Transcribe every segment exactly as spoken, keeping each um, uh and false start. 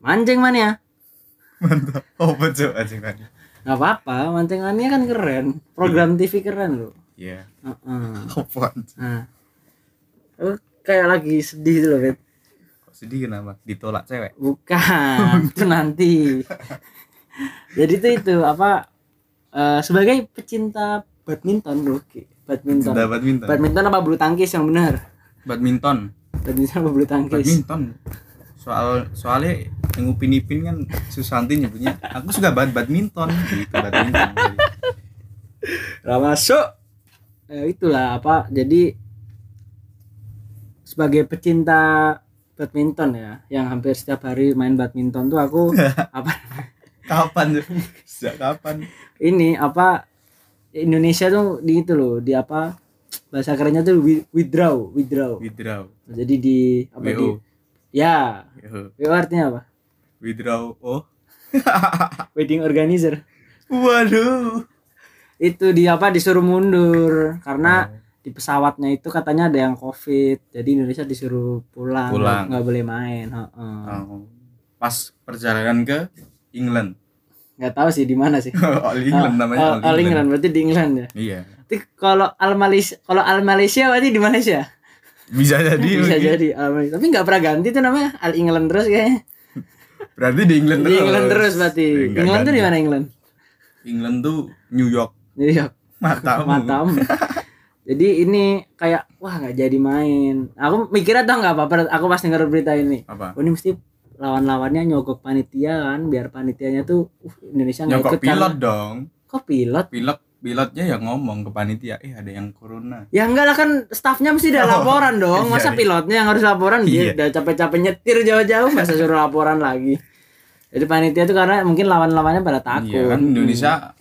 Mancing Mania. Mantap. Oh, betul Mancing Mania. Enggak apa-apa, Mancing Mania kan keren. Program yeah. T V keren loh. Iya. Yeah. Heeh. Uh-uh. Nah. Lu kayak lagi sedih gitu loh, Bet. Kok sedih kenapa? Ditolak cewek? Bukan. Itu nanti. Jadi itu itu apa uh, sebagai pecinta badminton loh, badminton. Cinta badminton. Badminton apa bulu tangkis yang benar? Badminton. Badminton apa bulu tangkis? Badminton. Soal soalnya yang Upin-Ipin kan Susanti nyebutnya, aku suka banget badminton gitu, badminton. Lah masuk. Ya itulah apa. Jadi sebagai pecinta badminton ya, yang hampir setiap hari main badminton tuh aku apa kapan sejak kapan? Ini apa Indonesia tuh di itu loh, di apa bahasa kerennya tuh withdraw, withdraw. Withdraw. Jadi di apa W O. Di ya, W O artinya apa? Withdraw oh. Wedding organizer. Waduh. Itu di apa disuruh mundur karena oh. Di pesawatnya itu katanya ada yang COVID. Jadi Indonesia disuruh pulang, pulang. Gak boleh main. Heeh. Oh. Pas perjalanan ke England. Gak tahu sih di mana sih. All England oh, namanya. All, All England. England berarti di England ya. Iya. Tapi kalau Al Malaysia, kalau Al Malaysia berarti di Malaysia. Bisa jadi bisa mungkin. Jadi um, tapi nggak pernah ganti tuh namanya All England terus kayaknya berarti di England terus di England terus berarti England ganti. Tuh di mana England England tuh New York New York matamu matamu jadi ini kayak wah nggak jadi main aku mikirnya tuh nggak apa-apa aku pas denger berita ini apa? Oh, ini mesti lawan-lawannya nyogok panitia kan biar panitianya tuh uh, Indonesia nggak ikut pilot kan. Dong kok pilot pilot pilotnya yang ngomong ke panitia, eh ada yang corona. Ya enggak lah kan staffnya mesti ada laporan dong. Oh, masa jadi. Pilotnya yang harus laporan dia iya. Udah capek-capek nyetir jauh-jauh masa suruh laporan lagi. Jadi panitia itu karena mungkin lawan-lawannya pada takut. Iya kan Indonesia hmm.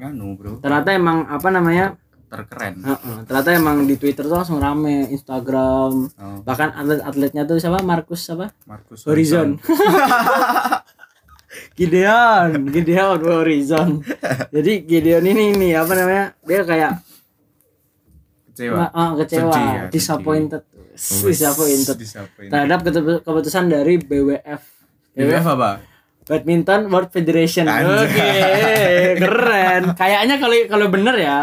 nganu bro. Ternyata emang apa namanya terkeren. Uh-uh. Ternyata emang di Twitter tuh langsung rame, Instagram. Oh. Bahkan atlet-atletnya tuh siapa? Markus siapa? Markus Horizon. Horizon. Gideon, Gideon Horizon. Jadi Gideon ini nih apa namanya? Dia kayak kecewa. Oh, kecewa, sedih, ya, disappointed. Sedih. Disappointed. Disappointed. Terhadap keputusan dari B W F. B W F apa? Badminton World Federation. Oke, okay. Keren. Kayaknya kalau kalau bener ya.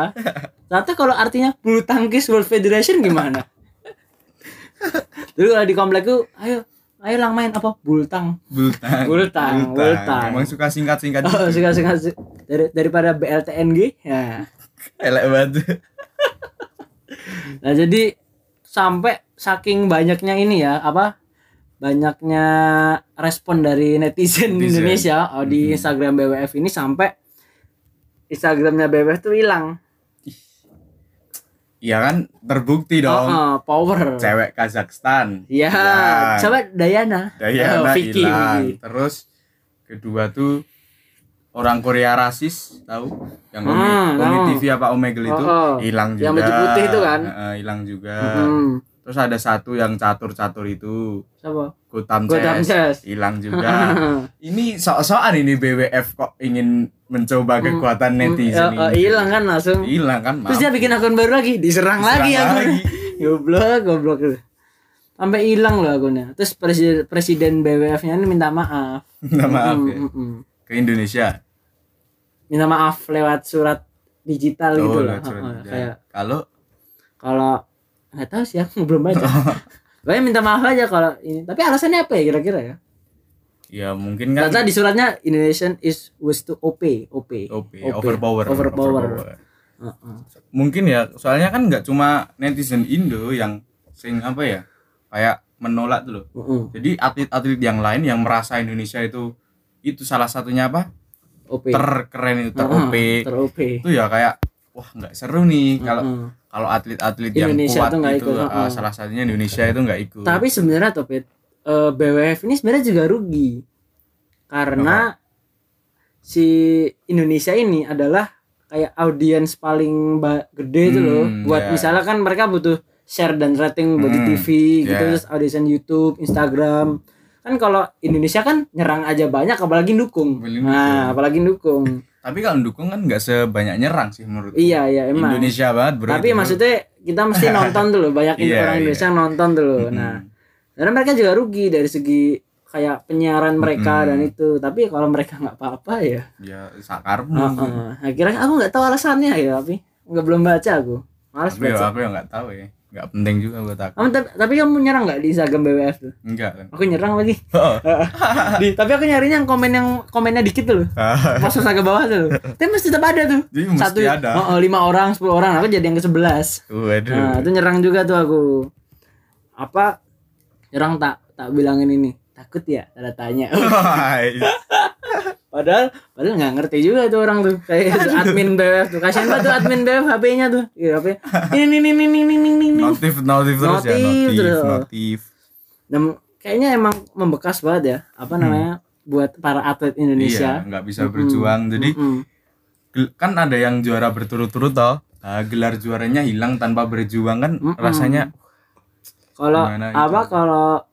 Ternyata kalau artinya bulu tangkis World Federation gimana? Dulu di komplekku, ayo ayo lang main apa bultang bultang bultang bultang emang suka singkat singkat oh, suka singkat dari daripada B L T N G ya elek banget. Nah jadi sampai saking banyaknya ini ya apa banyaknya respon dari netizen, netizen. Indonesia oh, di Instagram B W F ini sampai Instagramnya B W F tuh hilang. Iya kan terbukti dong. Uh-uh, power. Cewek Kazakhstan. Iya. Coba Dayana. Dayana hilang. Oh, terus kedua tuh orang Korea rasis tahu yang Omi hmm, Omi T V apa Omegle itu hilang oh, oh. juga. Yang baju putih itu kan? Hilang uh, juga. Mm-hmm. Terus ada satu yang catur-catur itu. Siapa? Kutam Ces. Hilang juga. Ini sok-sokan ini B W F kok ingin mencoba kekuatan mm, netizen. Hilang uh, uh, kan langsung. Hilang kan. Maaf. Terus dia bikin akun baru lagi, diserang, diserang lagi akunnya. Goblok, goblok. Sampai hilang loh akunnya. Terus presiden, presiden B W F-nya ini minta maaf. Minta maaf mm, ya. Mm, mm. Ke Indonesia. Minta maaf lewat surat digital oh, gitu loh. Kayak kalau kalau enggak tahu sih aku belum baca. Pokoknya minta maaf aja kalau ini. Tapi alasannya apa ya kira-kira ya? Ya mungkin kan ternyata di suratnya Indonesian is was to O P, O P, O P, overpower, overpower. overpower. Uh-uh. Mungkin ya, soalnya kan nggak cuma netizen Indo yang sing apa ya, kayak menolak tuh loh. Uh-uh. Jadi atlet-atlet yang lain yang merasa Indonesia itu itu salah satunya apa? O P. Terkeren itu ter O P. Uh-huh. Ter O P. Itu ya kayak wah nggak seru nih kalau uh-uh. kalau atlet-atlet Indonesia yang kuat itu, itu uh-uh. salah satunya Indonesia itu nggak ikut. Tapi sebenarnya Topet B W F ini sebenarnya juga rugi karena apa? Si Indonesia ini adalah kayak audiens paling ba- gede itu hmm, loh buat yeah. Misalnya kan mereka butuh share dan rating buat hmm, di T V yeah. Gitu terus audiens YouTube, Instagram kan kalau Indonesia kan nyerang aja banyak apalagi dukung. Nah apalagi dukung Tapi kalau dukung kan nggak sebanyak nyerang sih menurut iya, iya, emang. Indonesia banget bro. Tapi maksudnya kita mesti nonton dulu, banyakin iya, orang iya. Indonesia nonton dulu. Mm-hmm. Nah, karena mereka juga rugi dari segi kayak penyiaran mereka mm-hmm. dan itu. Tapi kalau mereka nggak apa-apa ya. Ya sakarmu. Uh, uh. Akhirnya aku nggak tahu alasannya ya, tapi nggak belum baca aku. Males tapi baca. Tapi aku nggak tahu ya. Nggak penting juga buat aku. Am, tapi, tapi kamu nyerang nggak di Instagram B W F tuh? Enggak. Aku nyerang lagi. Oh. di, tapi aku nyarinya yang komen yang komennya dikit tuh. Masuk agak bawah tuh. Tapi mesti tetap ada tuh. Jadi satu ada. Oh, oh, lima orang, sepuluh orang. Aku jadi yang kesebelas. Waduh. Nah, itu nyerang juga tuh aku. Apa? Nyerang tak tak bilangin ini. Takut ya? Tanda tanya. padahal padahal nggak ngerti juga tuh orang tuh kayak itu admin B W F tuh kasihan banget tuh admin B W F H P-nya tuh ya H P ini ini ini ini ini ini notif notif terus ya notif terus. Notif dan kayaknya emang membekas banget ya apa namanya hmm. buat para atlet Indonesia nggak iya, bisa berjuang hmm. jadi hmm. kan ada yang juara berturut-turut toh nah, gelar juaranya hilang tanpa berjuang kan hmm. rasanya kalau apa kalau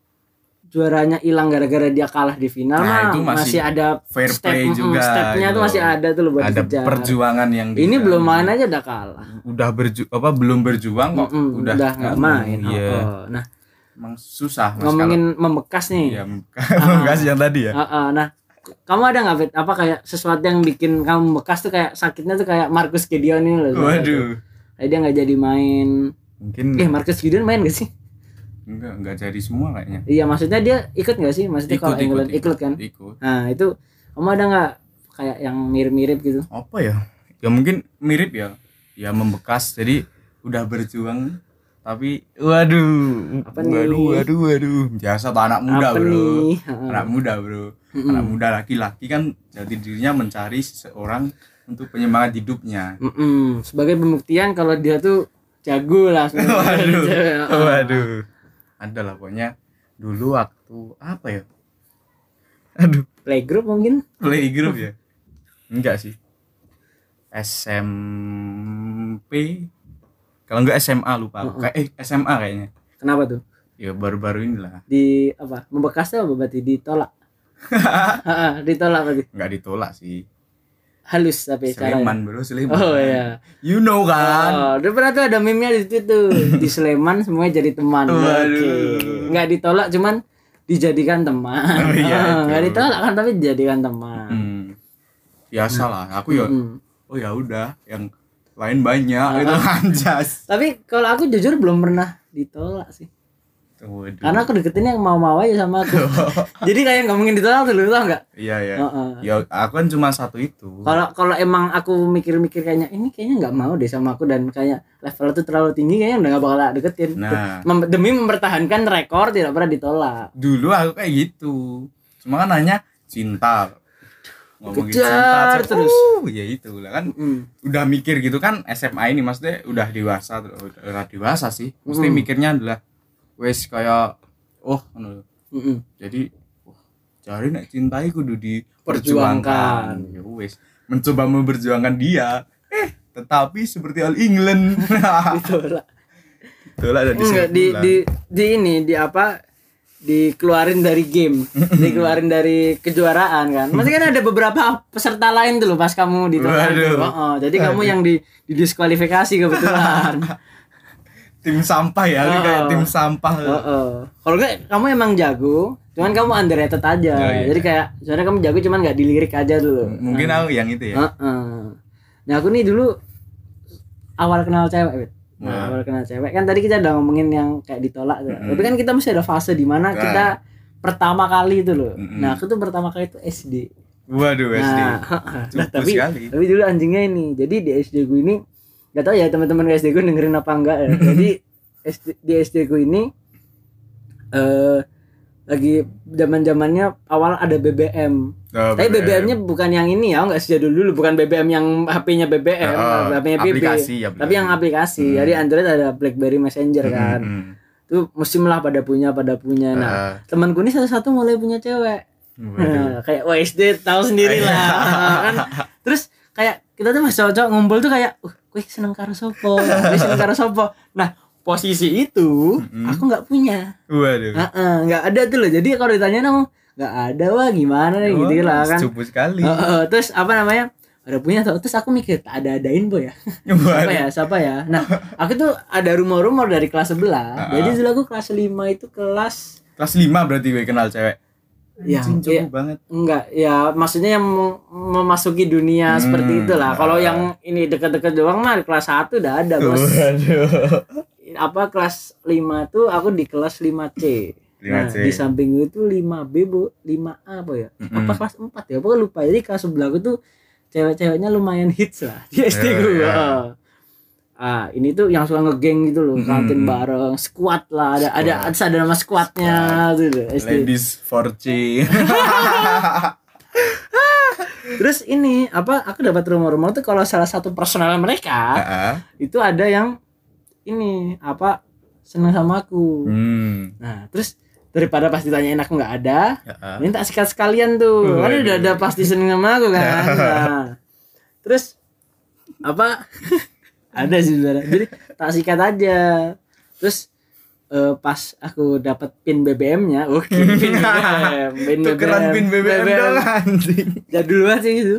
juaranya hilang gara-gara dia kalah di final nah, itu masih, masih ada fair play step, juga stepnya itu masih ada tuh loh buat ada dikejar. Perjuangan yang ini dijalan. Belum main aja udah kalah udah berju apa belum berjuang kok mm-hmm, udah udah nggak main iya. Oh, nah emang susah mas ngomongin kalau, membekas nih ya, membekas uh, yang tadi ya uh, uh, nah kamu ada nggak Fit apa kayak sesuatu yang bikin kamu membekas tuh kayak sakitnya tuh kayak Markus Gideon ini loh waduh kayak dia nggak jadi main mungkin eh Markus Gideon main gak sih? Enggak, enggak jadi semua kayaknya. Iya, maksudnya dia ikut enggak sih? Maksudnya ikut, kalau England ikut, ikut kan? Ikut. Nah, itu kamu ada enggak kayak yang mirip-mirip gitu? Apa ya? Ya mungkin mirip ya. Ya membekas. Jadi udah berjuang tapi waduh. Apa nih? Waduh, waduh, waduh. Biasa tuh anak muda, apa Bro. Nih? Anak muda, Bro. Mm-mm. Anak muda laki-laki kan jati dirinya mencari seseorang untuk penyemangat hidupnya. Mm-mm. Sebagai pembuktian kalau dia tuh jago lah. Waduh. Waduh. Ada lah pokoknya dulu waktu apa ya? Aduh, playgroup mungkin? Playgroup ya? Enggak sih. S M P kalau enggak S M A lupa. Uh-uh. Kayak eh, S M A kayaknya. Kenapa tuh? Ya baru-baru inilah. Di apa? Membekasnya apa berarti ditolak? Heeh, ditolak berarti. Enggak ditolak sih. Halus tapi caranya. Sleman bro, Sleman. Oh iya. You know kan. Oh, udah pernah tuh ada meme-nya di situ tuh. Di Sleman semuanya jadi teman. Oke. Enggak ditolak cuman dijadikan teman. Oh, iya, oh, enggak ditolak kan tapi dijadikan teman. Hmm. Biasalah, aku ya. Hmm. Oh ya udah, yang lain banyak oh, itu anjas. Tapi kalau aku jujur belum pernah ditolak sih. Waduh. Karena aku deketin yang mau-mau aja sama aku. Jadi kayak gak mungkin ditolak dulu tau gak? Iya iya. Uh-uh. Ya aku kan cuma satu itu. Kalau kalau emang aku mikir-mikir kayaknya ini kayaknya gak mau deh sama aku dan kayak level itu terlalu tinggi kayaknya udah gak bakal deketin. Nah, Mem- demi mempertahankan rekor tidak pernah ditolak. Dulu aku kayak gitu. Cuma kan hanya cinta. Ngomongin kejar cinta, terus uh, ya itulah kan mm. udah mikir gitu kan S M A ini maksudnya udah dewasa udah dewasa sih. Mesti mm. mikirnya adalah wes kayak oh ngono. Heeh. Jadi wah, cari nek cintai kudu diperjuangkan. Ya wes, mencoba memperjuangkan dia. Eh, tetapi seperti All England. Ditolak. Ditolak dan enggak di, di di ini di apa? Dikeluarin dari game, dikeluarin dari kejuaraan kan. Maksudnya kan ada beberapa peserta lain tuh loh pas kamu ditolak. Heeh. Jadi kamu yang di didiskualifikasi kebetulan. Tim sampah ya, oh, kayak tim sampah. Oh, oh. Kalau enggak kamu emang jago, cuman kamu underrated aja. Oh, iya. Jadi kayak sebenarnya kamu jago cuman enggak dilirik aja dulu. M- mungkin nah. Aku yang itu ya. Uh-uh. Nah, aku nih dulu awal kenal cewek, nah, nah. awal kenal cewek kan tadi kita udah ngomongin yang kayak ditolak tuh. Mm-hmm. Tapi kan kita mesti ada fase di mana nah. kita pertama kali itu loh. Mm-hmm. Nah, aku tuh pertama kali itu S D. Waduh, nah, S D. Nah, tapi sekali. Tapi dulu anjingnya ini. Jadi di S D gue ini gak tau ya teman-teman S D gue dengerin apa enggak ya. Jadi S D, di S D gue ini uh, lagi zaman-zamannya awal ada B B M. Oh, tapi B B M-nya bukan yang ini ya, enggak sejadul dulu, bukan B B M yang H P-nya B B M, oh, H P-nya B B. Aplikasi, ya, tapi yang aplikasi. Hmm. Jadi Android ada BlackBerry Messenger kan. Hmm. Itu mestilah pada punya pada punya. Nah, uh. temanku ini satu-satu mulai punya cewek. Nah, kayak W S D tahu sendirilah kan. Terus kayak kita tuh masih cocok ngumpul tuh kayak uh, wih seneng karo sopo, wih seneng karo sopo. Nah posisi itu mm-hmm. aku nggak punya, waduh, nggak ada tuh loh. Jadi kalau ditanya kamu nggak ada wah gimana oh, gitu lah kan. Cupu sekali. Uh, uh, terus apa namanya udah punya tuh. Terus aku mikir ada-adain boy ya. Siapa ya, siapa ya. Nah aku tuh ada rumor-rumor dari kelas sebelas. uh-huh. Jadi dulu aku kelas lima itu kelas kelas lima berarti gue kenal cewek. Ya, ya banget. Enggak, ya maksudnya yang memasuki dunia hmm, seperti itulah. Kalau uh, yang ini dekat-dekat doang mah kelas satu udah ada, Bos. Waduh. Apa kelas lima tuh aku di kelas lima C. Nah, lima C. Di samping itu lima B, Bu, lima A, Bo ya. Mm-hmm. Apa kelas empat ya? Pokoknya lupa. Jadi kelas sebelah aku tuh cewek-ceweknya lumayan hits lah di S D gue. Yeah. Ah, ini tuh yang suka nge-geng gitu loh, kantin hmm. bareng, squad lah, ada squad. ada ada nama squadnya gitu. Ladies four C. Terus ini apa aku dapat rumor-rumor tuh kalau salah satu personel mereka uh-huh. itu ada yang ini apa seneng sama aku. Hmm. Nah, terus daripada pasti tanyain aku enggak ada, uh-huh. ini tak sikat sekalian tuh. Kan uh, udah ada pasti seneng sama aku kan. Nah. Terus apa ada sih saudara, jadi tak sikat aja. Terus uh, pas aku dapat pin B B M-nya, oke, okay, pin B B M, pin tukeran B B M, pin B B M, B B M dong anjing. Jadul banget sih itu.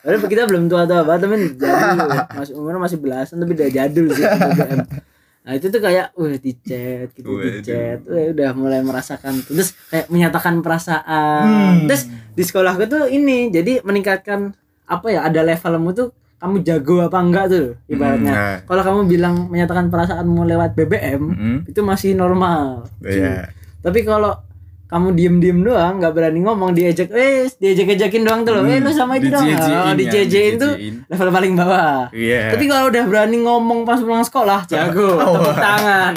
Padahal kita belum tua-tua banget, temen jadul, masih umur masih belasan tapi udah jadul sih B B M. Nah itu tuh kayak, wah di chat, gitu di chat, wah udah mulai merasakan, terus kayak menyatakan perasaan. Hmm. Terus di sekolah aku tuh ini, jadi meningkatkan apa ya, ada levelmu tuh. Kamu jago apa enggak tuh ibaratnya. Hmm, nah. Kalau kamu bilang menyatakan perasaanmu lewat B B M, hmm. itu masih normal. Yeah. Tapi kalau kamu diem-diem doang, enggak berani ngomong, diajak eh diajak-ajakin doang tuh loh. Hmm. Eh lu sama itu dong. Oh, di-J J-in tuh level paling bawah. Yeah. Tapi kalau udah berani ngomong pas pulang sekolah, jago. Oh. Tepuk tangan.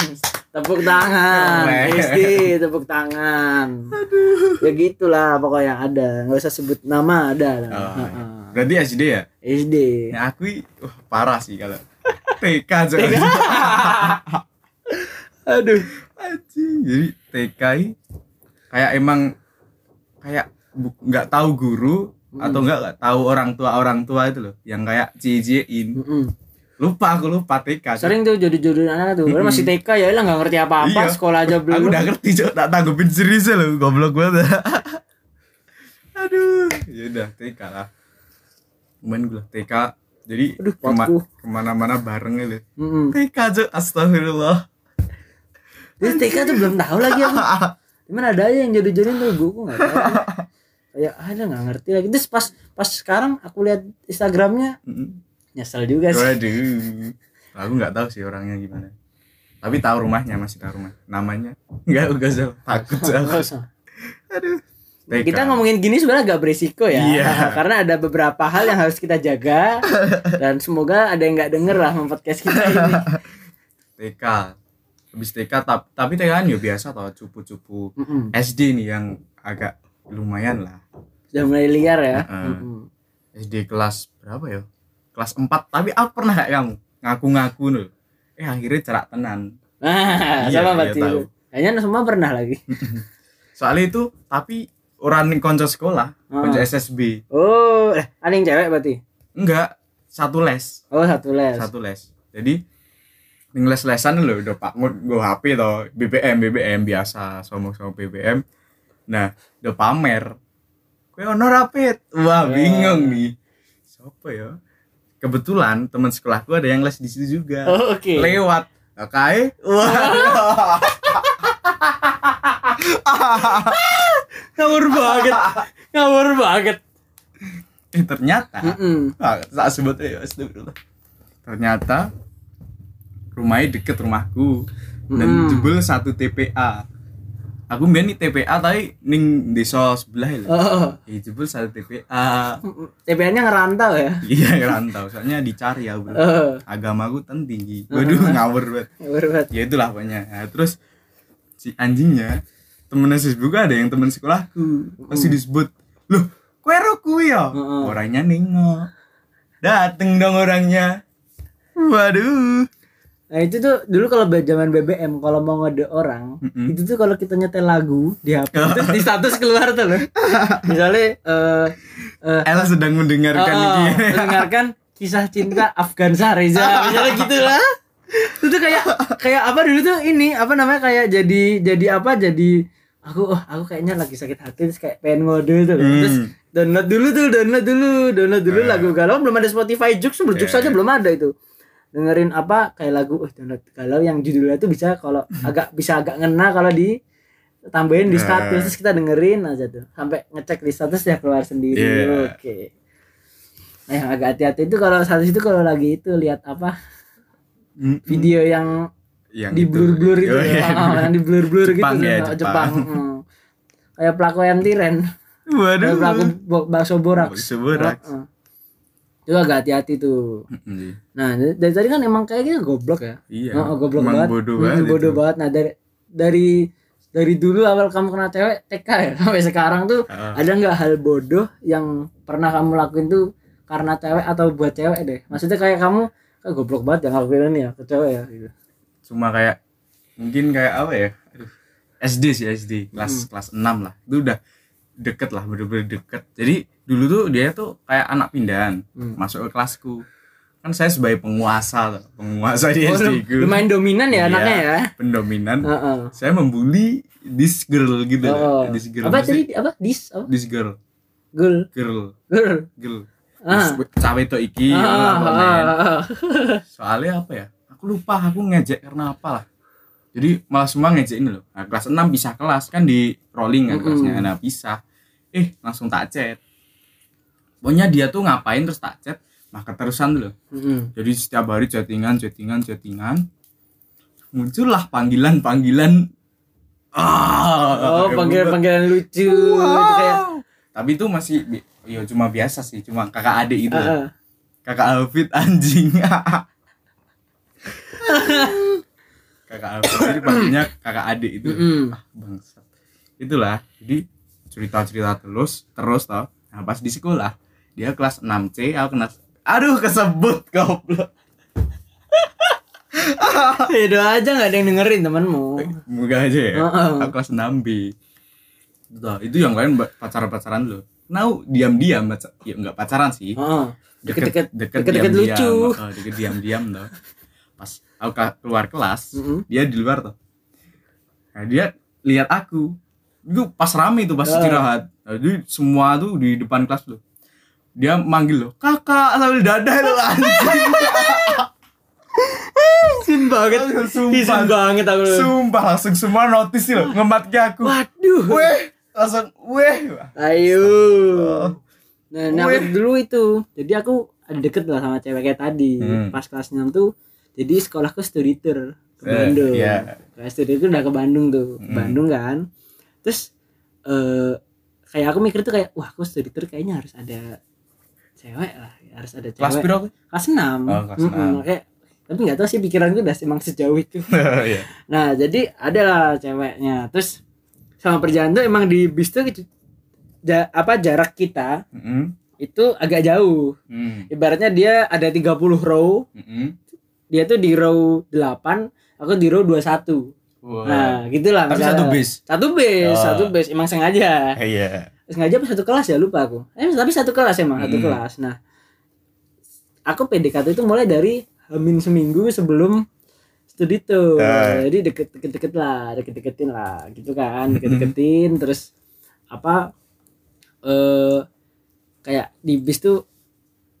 Tepuk tangan. Pasti tepuk tangan. Aduh. Ya gitulah pokoknya ada. Enggak usah sebut nama, ada. Oh. Heeh. Berarti S D ya? S D. Nah, aku wah, parah sih kalau T K aja. Aduh, anjing. Jadi T K kayak emang kayak enggak tahu guru mm. atau enggak enggak tahu orang tua-orang tua itu loh, yang kayak cie-ciein. Mm-mm. Lupa aku lupa T K. Sering tuh jodoh-jodoh anak tuh. Mm-mm. Masih T K ya, lah enggak ngerti apa-apa, iya. Sekolah aja belum. Aku udah ngerti, Cok. Tak tanggupin serius loh, goblok banget. Aduh, ya udah T K lah. Main gue T K jadi aduh, kema- kemana-mana bareng gitu. Mm-hmm. T K aja astagfirullah. Jadi T K tuh belum tahu lagi aku. Cuman ada aja yang jodoh-jodohin tuh gue, aku nggak tahu. Kayak ada nggak ngerti lagi. Terus pas pas sekarang aku lihat Instagramnya, mm-hmm. nyesel juga sih. Waduh, aku nggak tahu sih orangnya gimana. Tapi tahu rumahnya, masih tahu rumah. Namanya nggak udah jauh, takut jauh. Aduh. T K. Kita ngomongin gini sebenarnya agak berisiko ya, yeah. Karena ada beberapa hal yang harus kita jaga. Dan semoga ada yang gak denger lah podcast kita ini. T K habis T K, tapi T K kan ya biasa tau, cupu-cupu. Mm-mm. S D nih yang agak lumayan lah, sudah mulai liar ya. uh-uh. S D kelas berapa ya? Kelas empat, tapi apa pernah gak kamu? Ngaku-ngaku nul. Eh akhirnya cerak tenan. Nah, iya, sama iya, tahu. Kayaknya semua pernah lagi. Soalnya itu, tapi orang konco sekolah, oh. konco S S B. Oh, eh, ada yang cewek berarti? Enggak, satu les. Oh, satu les. Satu les. Jadi ning les-lesan lho udah Pak Mut go H P to, B B M B B M biasa, sombong-sombong B B M. Nah, udah pamer. Kowe ono rapet. Wah, yeah. Bingung nih. Sopo ya? Kebetulan teman sekolahku ada yang les di situ juga. Oh, okay. Lewat. Kae. Wah. Ngawur banget, ngawur banget. Eh ternyata, tak sebut ya, ternyata rumahnya deket rumahku dan mm. jebol satu T P A. Aku main di T P A tapi ning desa sebelah ya. Oh. Eh jebol satu T P A. T P A-nya ngerantau ya? Iya ngerantau, soalnya dicari ya bro. Oh. Agamaku kan tinggi. Waduh ngawur banget. Ngawur banget. Ya itulah pokoknya. Nah, terus si anjingnya temen S S B ada yang temen sekolahku masih disebut. Loh, kowe ro kuwi ya? Uh-uh. Orangnya nengok. Dateng dong orangnya. Waduh. Nah, itu tuh dulu kalau zaman B B M kalau mau ngode orang, mm-hmm. itu tuh kalau kita nyetel lagu di H P terus di status keluar tuh loh. Misalnya eh uh, uh, Ella sedang mendengarkan uh, ini. Mendengarkan kisah cinta Afgan Reza. Misalnya gitulah. Itu tuh kayak kayak apa dulu tuh ini apa namanya kayak jadi jadi apa jadi aku oh, aku kayaknya lagi sakit hati terus kayak pengen ngode tuh. Hmm. Terus download dulu tuh, download dulu, download dulu nah. lagu galau, belum ada Spotify Jux, yeah. Jux aja belum ada itu. Dengerin apa kayak lagu oh, download galau yang judulnya tuh bisa kalau agak bisa agak ngena kalau di tambahin di status nah. terus kita dengerin aja tuh sampai ngecek di status ya keluar sendiri. Yeah. Oke. Okay. Nah, yang agak hati-hati itu kalau status itu kalau lagi itu lihat apa? Mm-hmm. Video yang yang di blur-blur itu, itu ya, oh, yang di blur-blur gitu ya, Jepang. Jepang. Hmm. Kayak pelaku ayam tiren. Waduh. Kayak pelaku bakso borax. Bakso borax. Oh, oh. Itu agak hati-hati tuh. Mm-hmm. Nah, dari tadi kan emang kayaknya goblok ya. Iya. Oh, goblok emang banget. Bodoh banget. Hmm, bodoh banget. Nah, dari dari dari dulu awal kamu kenal cewek T K ya sampai sekarang tuh uh. ada enggak hal bodoh yang pernah kamu lakuin tuh karena cewek atau buat cewek deh? Maksudnya kayak kamu kayak goblok banget yang ngelakuin ini ya ke cewek ya gitu. Cuma kayak mungkin kayak apa ya, aduh, S D sih S D kelas hmm. kelas enam lah, itu udah deket lah, bener-bener deket. Jadi dulu tuh dia tuh kayak anak pindahan hmm. masuk ke kelasku, kan saya sebagai penguasa penguasa di oh, S D ku, lumayan dominan ya, ya anaknya ya, pendominan. Uh-uh. Saya membuli this girl gitu. Oh. This girl apa tadi, apa this apa this girl girl girl girl, girl. Ah. Cawe to iki ah, ah, ah, ah. Soalnya apa ya, aku lupa aku ngejek karena apalah. Jadi malah semua ngejekin loh. Nah, kelas enam pisah kelas kan di rolling kan mm-hmm. kelasnya. Nah, pisah. Eh, langsung tak chat. Pokoknya dia tuh ngapain terus tak chat, mah keterusan loh. Mm-hmm. Jadi setiap hari chattingan, chattingan, chattingan. Muncullah panggilan-panggilan. Ah, oh, panggilan-panggilan lucu. Wow. Itu kayak... Tapi itu masih ya cuma biasa sih, cuma kakak adik itu. Uh-huh. Kakak Alfit anjing. Kakak Alfred, jadi pastinya kakak adik itu mm. ah, bangsat. Itulah, jadi cerita-cerita terus terus tau. Nah, pas di sekolah dia kelas enam C, aku kena aduh kesebut goblok. Ya doa aja nggak ada yang dengerin temanmu. Moga aja ya. Uh-uh. Aku kelas enam B. Tuh, itu yang lain pacaran-pacaran lo. Nau diam-diam, ya nggak pacaran sih. Uh-uh. Deket-deket, deket-deket lucu. Oh, deket diam-diam tau. Pas aku keluar kelas, mm-hmm. dia di luar tuh. Nah, dia lihat aku. Itu pas rame itu pas istirahat. Uh. Jadi semua tuh di depan kelas tuh. Dia manggil loh, kakak sambil dadah loh anjing. Sin banget, sumpah banget aku. Sumpah langsung semua notice loh, ngemat ke aku. Waduh. Weh, langsung weh. Ayo. Nah, nah aku dulu itu. Jadi aku deket lah sama cewek kayak tadi. Hmm. Pas kelas enam tuh. Jadi sekolahku studi tour ke Bandung. Uh, yeah. Kayak studi tour udah ke Bandung tuh, mm. Bandung kan. Terus uh, kayak aku mikir tuh kayak, wah aku studi tour kayaknya harus ada cewek lah, harus ada cewek. Kelas berapa? Kelas enam. Oh, kelas enam. Kayak, tapi nggak tahu sih pikiranku udah emang sejauh itu. Yeah. Nah jadi ada lah ceweknya. Terus sama perjalanan tuh emang di bis tuh ja, apa jarak kita mm-hmm. itu agak jauh. Mm. Ibaratnya dia ada tiga puluh row. Mm-hmm. Dia tuh di row delapan, aku di row dua puluh satu. Wow. Nah, gitulah. Tapi satu base. Satu base, oh. satu base emang sengaja. Iya. Yeah. Sengaja apa satu kelas ya lupa aku. Eh, tapi satu kelas emang, mm. satu kelas. Nah, aku P D K T itu mulai dari hamin seminggu sebelum studi tour. Uh. Jadi deket-deket lah, deket-deketin lah, gitu kan, deket-deketin terus apa eh kayak di bis tuh.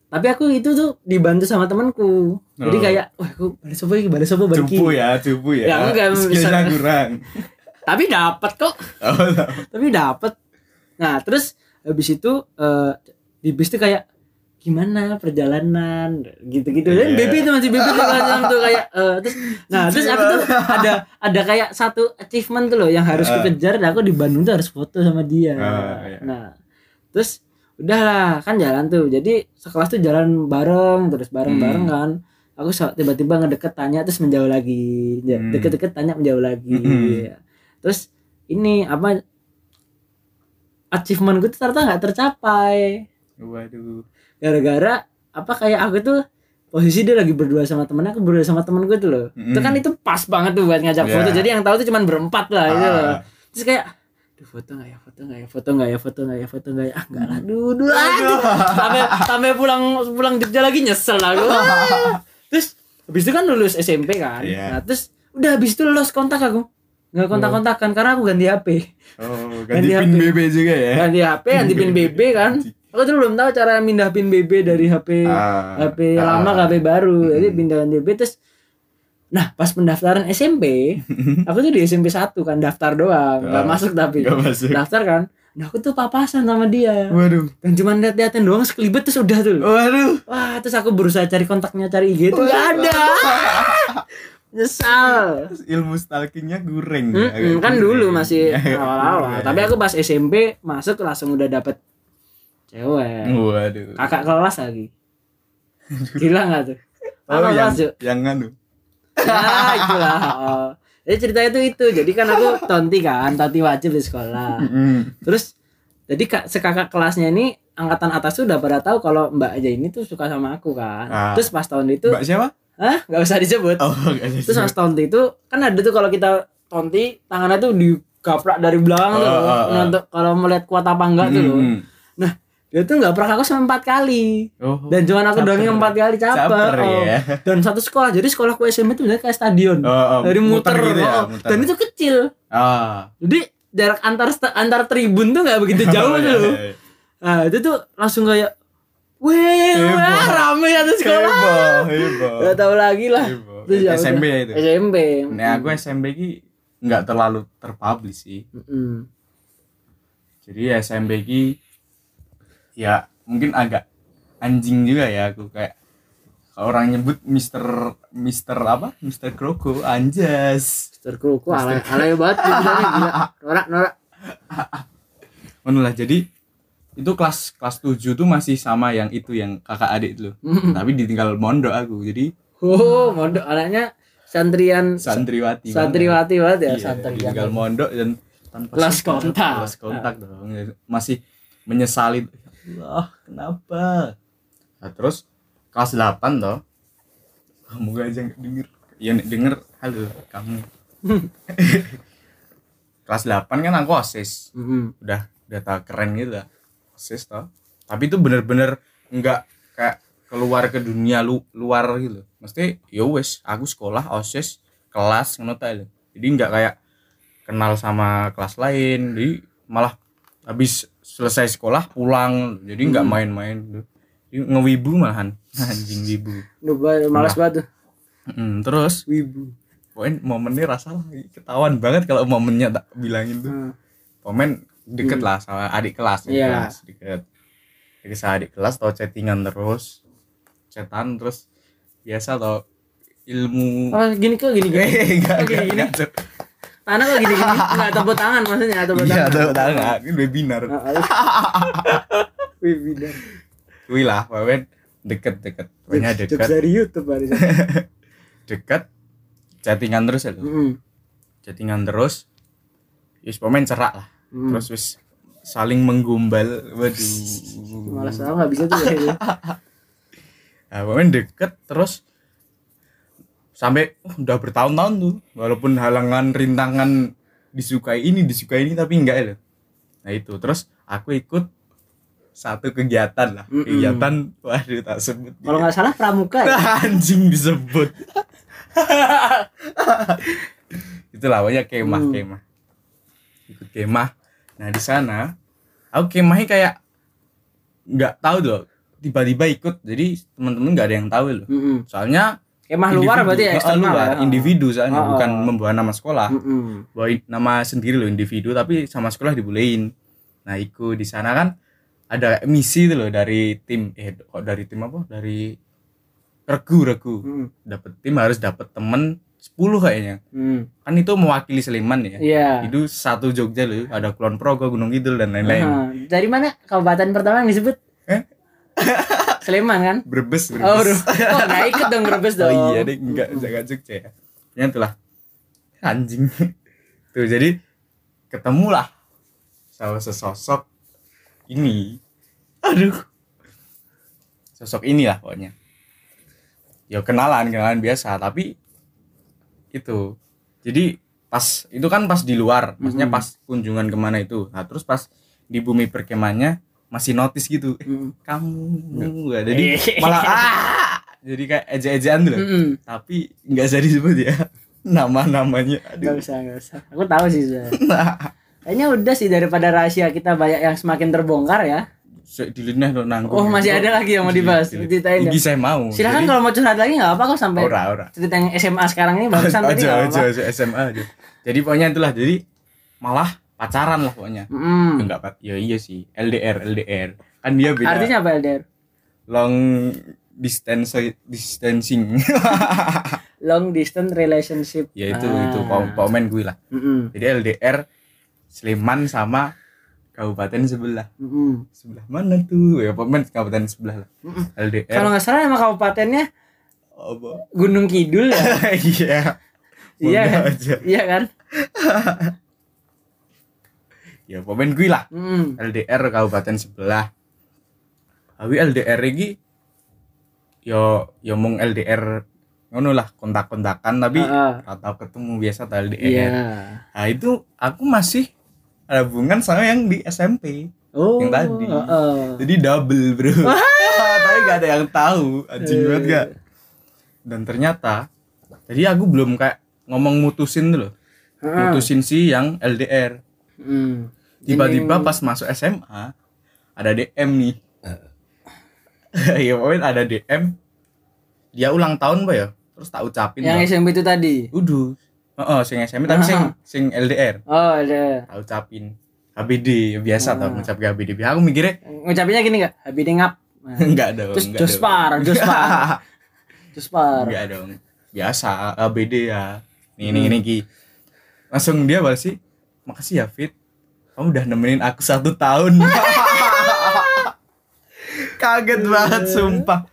Tapi aku itu tuh dibantu sama temanku. Oh. Jadi kayak wah aku balas apa iki, balas apa bagi. Cupu ya, cupu ya. Ya enggak bisa kurang. Tapi dapat kok. Oh, no. Tapi dapat. Nah, terus habis itu uh, di bis tuh kayak gimana perjalanan gitu-gitu. Dan yeah. baby itu masih baby tuh kan tuh kayak uh, terus nah, terus aku tuh ada ada kayak satu achievement tuh loh yang harus uh. dikejar. Dan aku di Bandung tuh harus foto sama dia. Uh, yeah. Nah, terus udah lah kan jalan tuh, jadi sekelas tuh jalan bareng terus bareng-bareng hmm. kan. Aku tiba-tiba ngedeket tanya terus menjauh lagi, hmm. deket-deket tanya menjauh lagi. Hmm. Terus ini apa achievement gue tuh ternyata nggak tercapai. Waduh. Gara-gara apa kayak aku tuh posisi dia lagi berdua sama temennya, aku berdua sama temen gue tuh loh. Hmm. Itu kan itu pas banget tuh buat ngajak yeah. foto. Jadi yang tahu tuh cuman berempat lah. Ah. Gitu loh. Terus kayak duh, foto nggak ya, foto nggak ya, foto nggak ya, foto nggak ya, foto nggak ya, ah nggak lah, duh, duh, aduh, sampai sampai pulang pulang Jogja lagi nyesel lah gue. Terus habis itu kan lulus S M P kan, yeah. Nah terus udah habis itu lost kontak aku. Nggak kontak-kontakan karena aku ganti H P. Oh, ganti, ganti pin H P. B B juga ya. Ganti H P, ganti pin B B kan. Aku tuh belum tahu cara pindah pin B B dari H P ah, H P ah, lama ke H P baru. Hmm. Jadi pindah ganti B B terus. Nah, pas pendaftaran S M P, aku tuh di S M P satu kan, daftar doang, enggak ah, masuk tapi. Gak masuk. Daftar kan. Nah, aku tuh papasan sama dia. Waduh. Dan cuman lihat-lihatan doang sekelibet terus udah tuh. Waduh. Wah, terus aku berusaha cari kontaknya, cari I G tuh enggak ada. Nyesal. Terus ilmu stalkingnya goreng hmm, ya, kan goreng. Dulu masih awal-awal. Tapi aku pas S M P masuk langsung udah dapet cewek. Waduh. Kakak kelas lagi. Gila enggak tuh? Apa oh, yang tuh? Yang anu. Ya itulah. Oh. Jadi ceritanya tuh itu. Jadi kan aku tonti kan, tonti wajib di sekolah. Terus jadi kak, sekakak kelasnya ini angkatan atas tuh udah pada tahu kalau Mbak aja ini tuh suka sama aku kan. Ah. Terus pas tahun itu Mbak siapa? Hah? Gak usah disebut. Oh, disebut. Terus pas tonti itu kan ada tuh kalau kita tonti tangannya tuh digaprak dari belakang oh, tuh oh, oh. Untuk kalau melihat kuat apa enggak hmm. tuh. Nah dia tuh gaprak aku sampai empat kali oh, dan cuman aku doang yang empat kali caper oh. ya. Dan satu sekolah, jadi sekolahku S M P itu bener kayak stadion oh, oh, dari muter, muter gitu ya, oh. muter. Dan itu kecil oh. Jadi jarak antar antar tribun tuh gak begitu jauh tuh. Oh, iya, iya. Nah itu tuh langsung kayak weh, wah rame satu sekolah. Heboh, heboh. Gak tau lagi lah. Terus, S M P ya itu. S M P. Nah, aku S M P ki enggak terlalu terpublish sih. Mm-hmm. Jadi S M P ki ya mungkin agak anjing juga ya aku kayak kalau orang nyebut Mister Mister apa? Mister Kroko anjas. Mister Kroko alay alay banget gila. Norak-norak. Menulah jadi itu kelas kelas tujuh tuh masih sama yang itu yang kakak adik itu mm. tapi ditinggal mondok aku jadi oh mondok anaknya santrian santriwati santriwati banget ya, ya santrian ditinggal mondok dan tanpa kelas kontak kelas kontak nah. dong masih menyesali Allah kenapa nah, terus kelas delapan toh kamu aja nggak denger ya denger halo kamu kelas delapan kan aku osis mm-hmm. udah udah tak keren gitu lah sis toh. Tapi itu bener-bener enggak kayak keluar ke dunia lu, luar gitu. Mesti ya wes aku sekolah OSIS kelas ngono ta. Jadi enggak kayak kenal sama kelas lain. Jadi malah habis selesai sekolah pulang. Jadi enggak main-main gitu. Jadi ngewibu malahan. Anjing wibu. Duh, malas banget tuh. Mm, terus wibu. Poin momennya rasa ketahuan banget kalau momennya tak bilangin tuh. Hmm. Komen deket lah sama adik kelas, adik yeah. kelas deket, deket sama adik kelas tau chattingan terus, chatan terus biasa tau ilmu. Oh gini kok gini gini, nggak oh, gini, gini. Tangan kok gini gini, nggak tepuk tangan maksudnya atau bertanya? Iya tepuk tangan, ini webinar. Webinar. Wih lah, pamen deket deket, banyak deket. Jok dari YouTube hari ini. Deket, chattingan terus ya tuh, mm-hmm. chattingan terus, yes pamen cerak lah. Hmm. Terus wis saling menggombal. Waduh. Malas aku enggak bisa tuh ya. Ah, pemain deket terus sampai oh, udah bertahun-tahun tuh. Walaupun halangan rintangan disukai ini, disukai ini tapi enggak ya. Nah, itu. Terus aku ikut satu kegiatan lah. Mm-mm. Kegiatan waduh tak sebut. Kalau enggak salah pramuka ya. Anjing disebut. Itulah namanya kemah-kemah. Hmm. Ikut kemah. Nah di sana aku kemahnya kayak nggak tahu loh, tiba-tiba ikut. Jadi teman-teman nggak ada yang tahu loh. Mm-hmm. Soalnya kemah luar berarti ya eksternal luar, ya? Individu soalnya oh. bukan membawa nama sekolah, mm-hmm. bawa nama sendiri loh individu. Tapi sama sekolah dibolehin. Nah ikut di sana kan ada misi tuh loh dari tim eh kok dari tim apa dari regu-regu. Mm. Dapat tim harus dapat teman sepuluh kayaknya. Hmm. Kan itu mewakili Sleman ya. Yeah. Itu satu Jogja loh, ada Kulon Progo, Gunung Kidul dan lain-lain. Uh-huh. Dari mana kabupaten pertama yang disebut? Eh? Sleman kan? Brebes, Brebes. Oh, oh enggak ikut dong Brebes dong. Oh iya, deh, enggak jaga Jogja ya. Yang itulah. Anjing. Tuh, jadi ketemulah sama sesosok ini. Aduh. Sosok inilah pokoknya. Ya kenalan-kenalan biasa, tapi itu jadi pas itu kan pas di luar mm-hmm. maksudnya pas kunjungan kemana itu nah terus pas di bumi perkemahnya masih notice gitu eh, mm. kamu nggak jadi malah ah! jadi kayak eja-ejaan dulu mm-hmm. tapi nggak jadi sebut ya nama-namanya. Aduh. Gak usah, gak usah. Aku tahu sih sudah. Nah. Kayaknya udah sih, daripada rahasia kita banyak yang semakin terbongkar ya. Dilineh lo nanggung. Oh, masih ada lagi yang mau dibahas. Ceritain ya. Ini saya mau. Silakan. Jadi, kalau mau curhat lagi enggak apa kok sampai. Ora, ora. Ceritain S M A sekarang ini barusan tadi. Aja aja S M A aja. Jadi pokoknya itulah. Jadi malah pacaran lah pokoknya. Mm. Enggak, ya iya sih. L D R, L D R. Kan dia beda. Artinya apa L D R? Long distance distancing. Long distance relationship. Ya itu ah. itu komen gue lah. Mm-mm. Jadi L D R Sleman sama kabupaten sebelah, mm-hmm. sebelah mana tuh? Ya pokoknya kabupaten sebelah lah. Mm-hmm. L D R. Kalau nggak salah nama kabupatennya oh, Gunung Kidul ya. Iya, iya kan? Iya kan? Ya pokoknya gue lah. Mm. L D R kabupaten sebelah. Tapi L D R lagi, yo yo mung L D R ngono lah, kontak-kontakan tapi uh-uh. atau ketemu biasa tuh L D R. Yeah. Nah itu aku masih ada hubungan sama yang di S M P oh, yang tadi, uh. jadi double bro. Tapi gak ada yang tahu, anjing banget gak. Dan ternyata, tadi aku belum kayak ngomong mutusin tuh loh, uh. mutusin sih yang L D R. Hmm. Tiba-tiba pas masuk S M A ada D M nih, uh. ya pokoknya ada D M. Dia ulang tahun pak ya, terus tak ucapin. Yang S M P itu tadi. Udah. Oh, oh, sing S M A tapi sing sing L D R. Oh, ada. Tahu ucapin H B D biasa oh. tau ngucap H B D. Aku mikirnya ngucapinnya gini enggak? H B D ngap. Nah. Enggak dong. Terus Jospar, Jospar. Jospar. Enggak dong. Biasa H B D ya. Nih hmm. nih nih. Langsung dia balas sih. Makasih ya Fit. Kamu udah nemenin aku satu tahun. Kaget banget sumpah.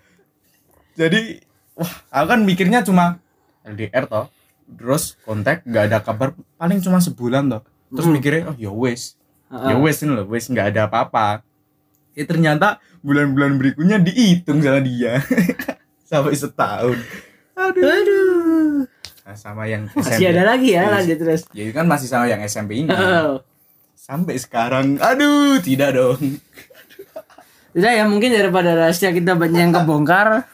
Jadi wah, aku kan mikirnya cuma L D R toh. Terus kontak gak ada kabar paling cuma sebulan toh. Terus mm. mikirnya oh ya wes. Ya wes ini loh, wes enggak ada apa-apa. Ya ternyata bulan-bulan berikutnya dihitung sama dia. Sampai setahun. Aduh. Aduh. Nah, sama yang S M P. Masih ada lagi ya lanjut terus. Ya kan masih sama yang S M P ini. Oh. Sampai sekarang. Aduh, tidak dong. Tidak ya, mungkin daripada rahasia kita banyak yang kebongkar.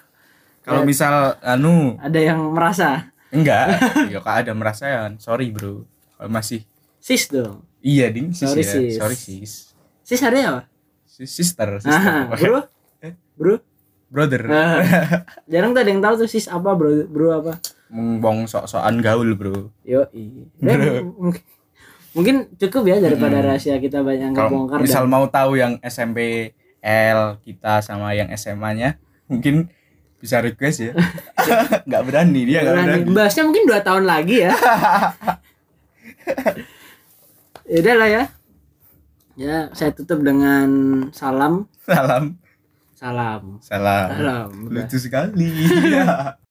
Kalau misal anu ada yang merasa enggak, ya kak ada merasa ya, sorry bro, kalau masih sis dong. Iya ding, sis sorry, ya, sis. sorry sis. Sis ada apa? Sis sister, sister. Aha, bro, eh? bro, brother. Nah, jarang tuh ada yang tahu tuh sis apa bro, bro apa? Mengbong sok-sokan gaul bro. Yo i. Mungkin, mungkin cukup ya daripada hmm. rahasia kita banyak ngebongkar. Misal dan... mau tahu yang S M P L kita sama yang S M A-nya, mungkin bisa request ya. Gak berani dia gak berani. berani. Bahasnya mungkin dua tahun lagi ya. Yaudah lah ya. Ya, saya tutup dengan salam. Salam. Salam. Salam. Salam. Lucu sekali.